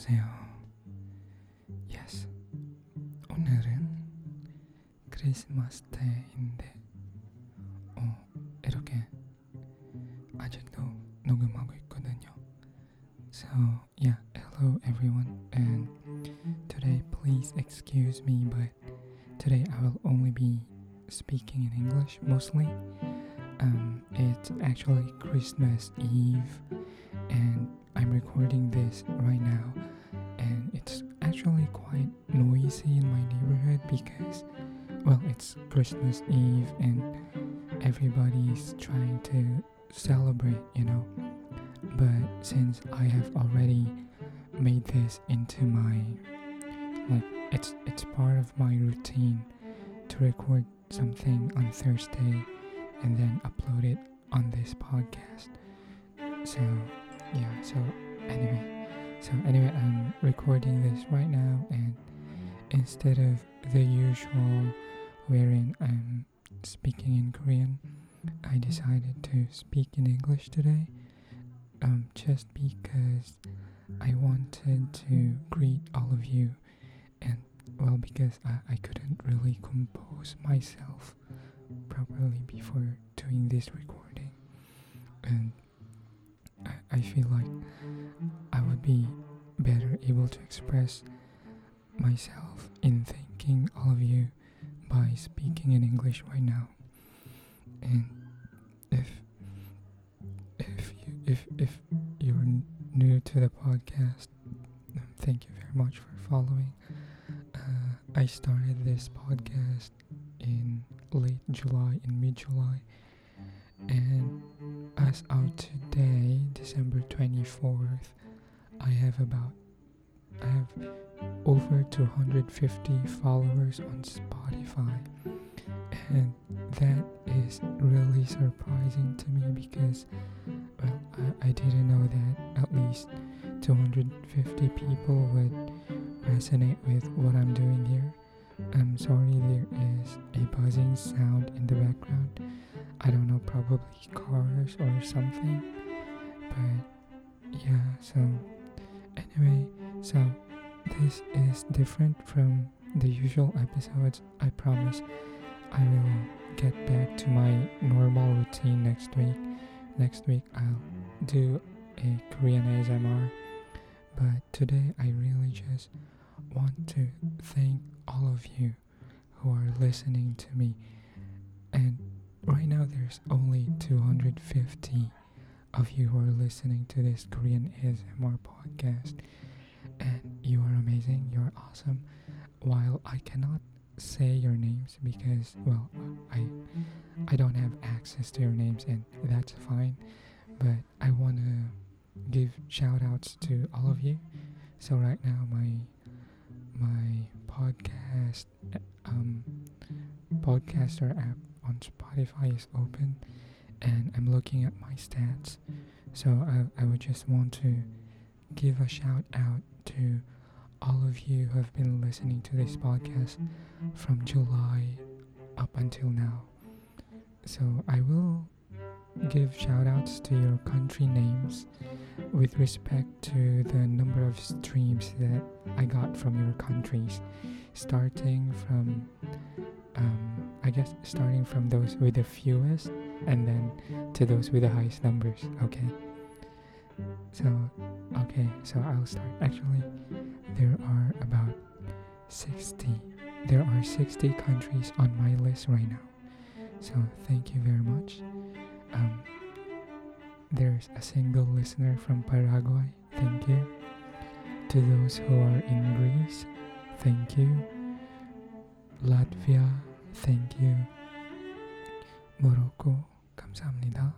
안녕하세요. Yes. 오늘은 크리스마스 데이인데 이렇게 아직도 녹음하고 있거든요. So yeah, hello everyone, and today please excuse me, but today I will only be speaking in English mostly. It's actually Christmas Eve, and I'm recording this right now, and it's actually quite noisy in my neighborhood because, well, it's Christmas Eve and everybody's trying to celebrate, you know. But since I have already made this into my, like, it's part of my routine to record something on Thursday and then upload it on this podcast. So anyway, I'm recording this right now, and instead of the usual wherein I'm speaking in Korean, I decided to speak in English today, just because I wanted to greet all of you, and well, because I couldn't really compose myself properly before doing this recording, and I feel like I would be better able to express myself in thanking all of you by speaking in English right now. And if you're new to the podcast, thank you very much for following. I started this podcast in late July, in mid-July, and as of today, December 24th, I have over 250 followers on Spotify, and that is really surprising to me because, well, I didn't know that at least 250 people would resonate with what I'm doing here. I'm sorry there is a buzzing sound in the background. I don't know, probably cars or something, but yeah, so anyway, so this is different from the usual episodes. I promise I will get back to my normal routine next week. Next week I'll do a Korean ASMR, but today I really just want to thank all of you who are listening to me. And right now there's only 250 of you who are listening to this Korean ASMR podcast, and you are amazing, you're awesome. While I cannot say your names because, well, I don't have access to your names, and that's fine, but I want to give shout outs to all of you. So right now my podcast podcaster app on Spotify is open, and I'm looking at my stats, so I would just want to give a shout out to all of you who have been listening to this podcast from July up until now. So I will give shout outs to your country names with respect to the number of streams that I got from your countries, starting from starting from those with the fewest and then to those with the highest numbers. Okay so I'll start. Actually there are 60 countries on my list right now, so thank you very much. There's a single listener from Paraguay, thank you. To those who are in Greece, thank you. Latvia, thank you. Morocco, 감사합니다.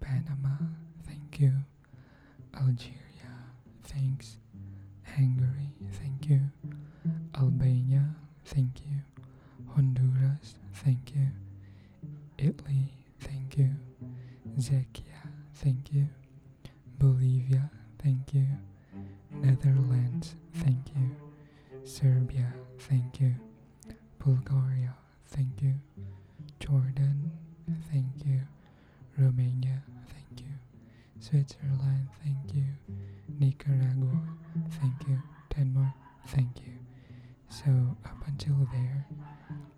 Panama, thank you. Algeria, thanks. Hungary, thank you. Albania, thank you. Honduras, thank you. Italy, thank you. Czechia, thank you. Bolivia, thank you. Netherlands, thank you. Serbia, thank you. Bulgaria, thank you. Jordan, thank you. Romania, thank you. Switzerland, thank you. Nicaragua, thank you, Denmark, thank you. So up until there,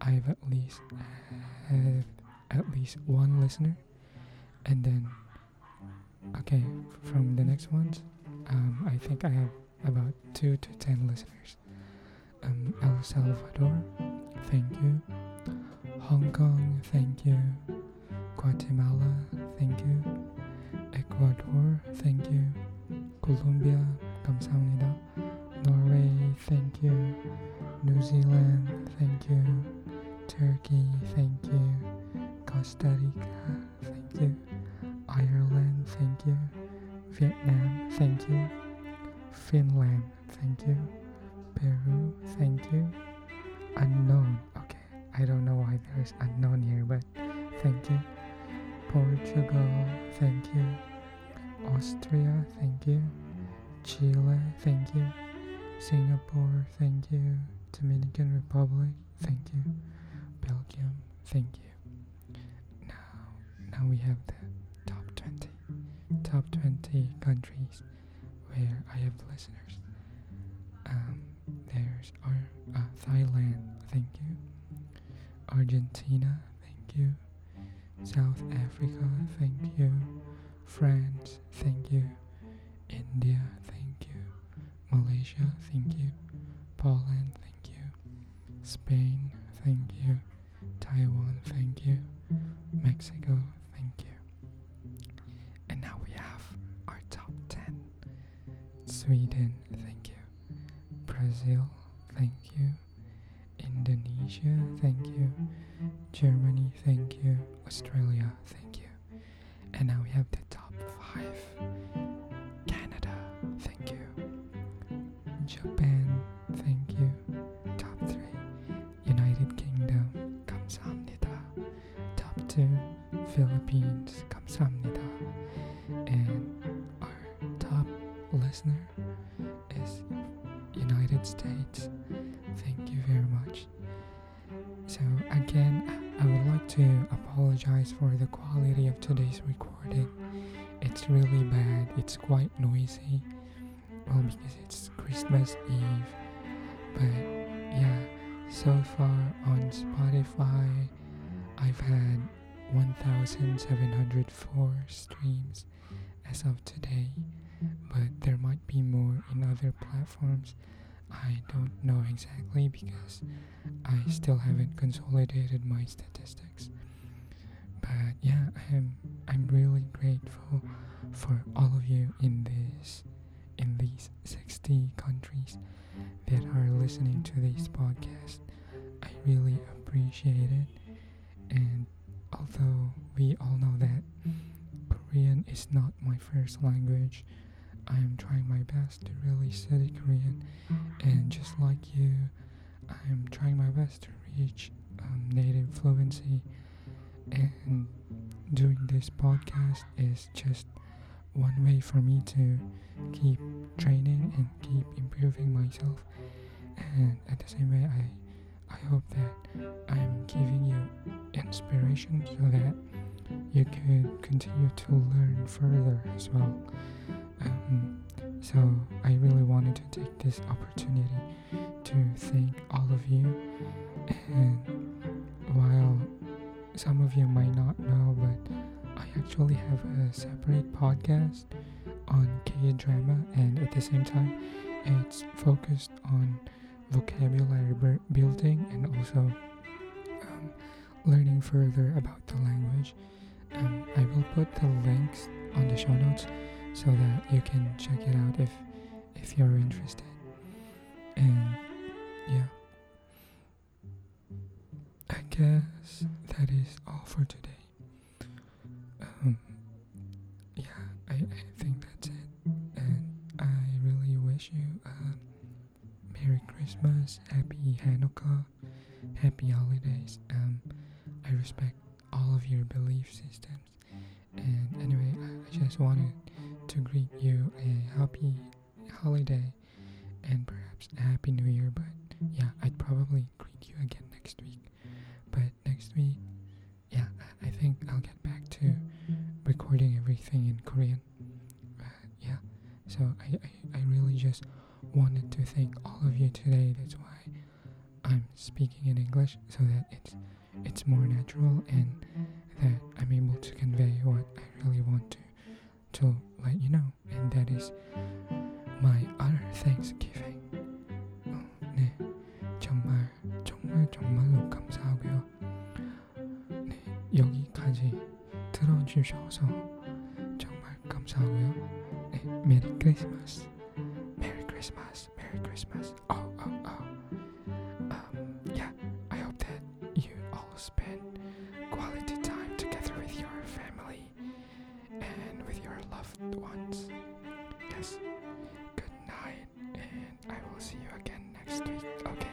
I've at least had at least one listener, and then okay, from the next ones, I think I have about 2 to 10 listeners. El Salvador, thank you. Hong Kong, thank you. Guatemala, thank you. Ecuador, thank you. Colombia, 감사합니다. Norway, thank you. New Zealand, thank you. Turkey, thank you. Costa Rica, thank you. Ireland, thank you. Vietnam, thank you. Finland, thank you. Peru, thank you. Unknown, okay, I don't know why there is unknown here, but thank you. Portugal, thank you. Austria, thank you. Chile, thank you. Singapore, thank you. Dominican Republic, thank you. Belgium, thank you. Now we have the top 20 countries where I have listeners. There's Thailand, thank you. Argentina, thank you. South Africa, thank you. France, thank you. India, thank you. Malaysia, thank you. Poland, thank you. Spain, thank you. Taiwan, thank you. Mexico, thank you. And now we have our top 10. Sweden, thank you. Brazil, thank you. Indonesia, thank you. Germany, thank you. Australia, thank you. And now we have the top 5. Canada, thank you. Japan, thank you. Top 3. United Kingdom, 감사합니다. Top 2. Philippines, 감사합니다. And our top listener is United States. Thank you very much. So again, I would like to apologize for the quality of today's recording. It's really bad. It's quite noisy. Well, because it's Christmas Eve. But yeah, so far on Spotify, I've had 1,704 streams as of today. But there might be more in other platforms. I don't know exactly because I still haven't consolidated my statistics. But yeah, I'm really grateful for all of you in these 60 countries that are listening to this podcast. I really appreciate it. And although we all know that Korean is not my first language, I am trying my best to really study Korean, and just like you, I am trying my best to reach native fluency, and doing this podcast is just one way for me to keep training and keep improving myself. And at the same way, I hope that I am giving you inspiration so that you could continue to learn further as well. So I really wanted to take this opportunity to thank all of you, and while some of you might not know, but I actually have a separate podcast on K-drama, and at the same time it's focused on vocabulary building and also learning further about the language. I will put the links on the show notes so that you can check it out if you're interested. And yeah, I guess that is all for today. Yeah, I think that's it. And I really wish you a Merry Christmas, Happy Hanukkah, Happy Holidays. I respect all of your belief systems. And anyway, I just wanted to greet you a happy holiday and perhaps a happy new year. But yeah, I'd probably greet you again next week. But next week, yeah, I think I'll get back to recording everything in Korean. Yeah, so So I really just wanted to thank all of you today. That's why I'm speaking in English so that it's more natural and that I'm able to convey what I really want to let you know. And that is my utter thanksgiving. 네, 정말로 감사하고요. 네, 여기까지 들어주셔서 정말 감사하고요. 네, 메리 크리스마스. 메리 크리스마스. 메리 크리스마스. Yeah, I hope that you all spend quality time together with your family and with your loved ones. Yes. Good night, and I will see you again next week. Okay.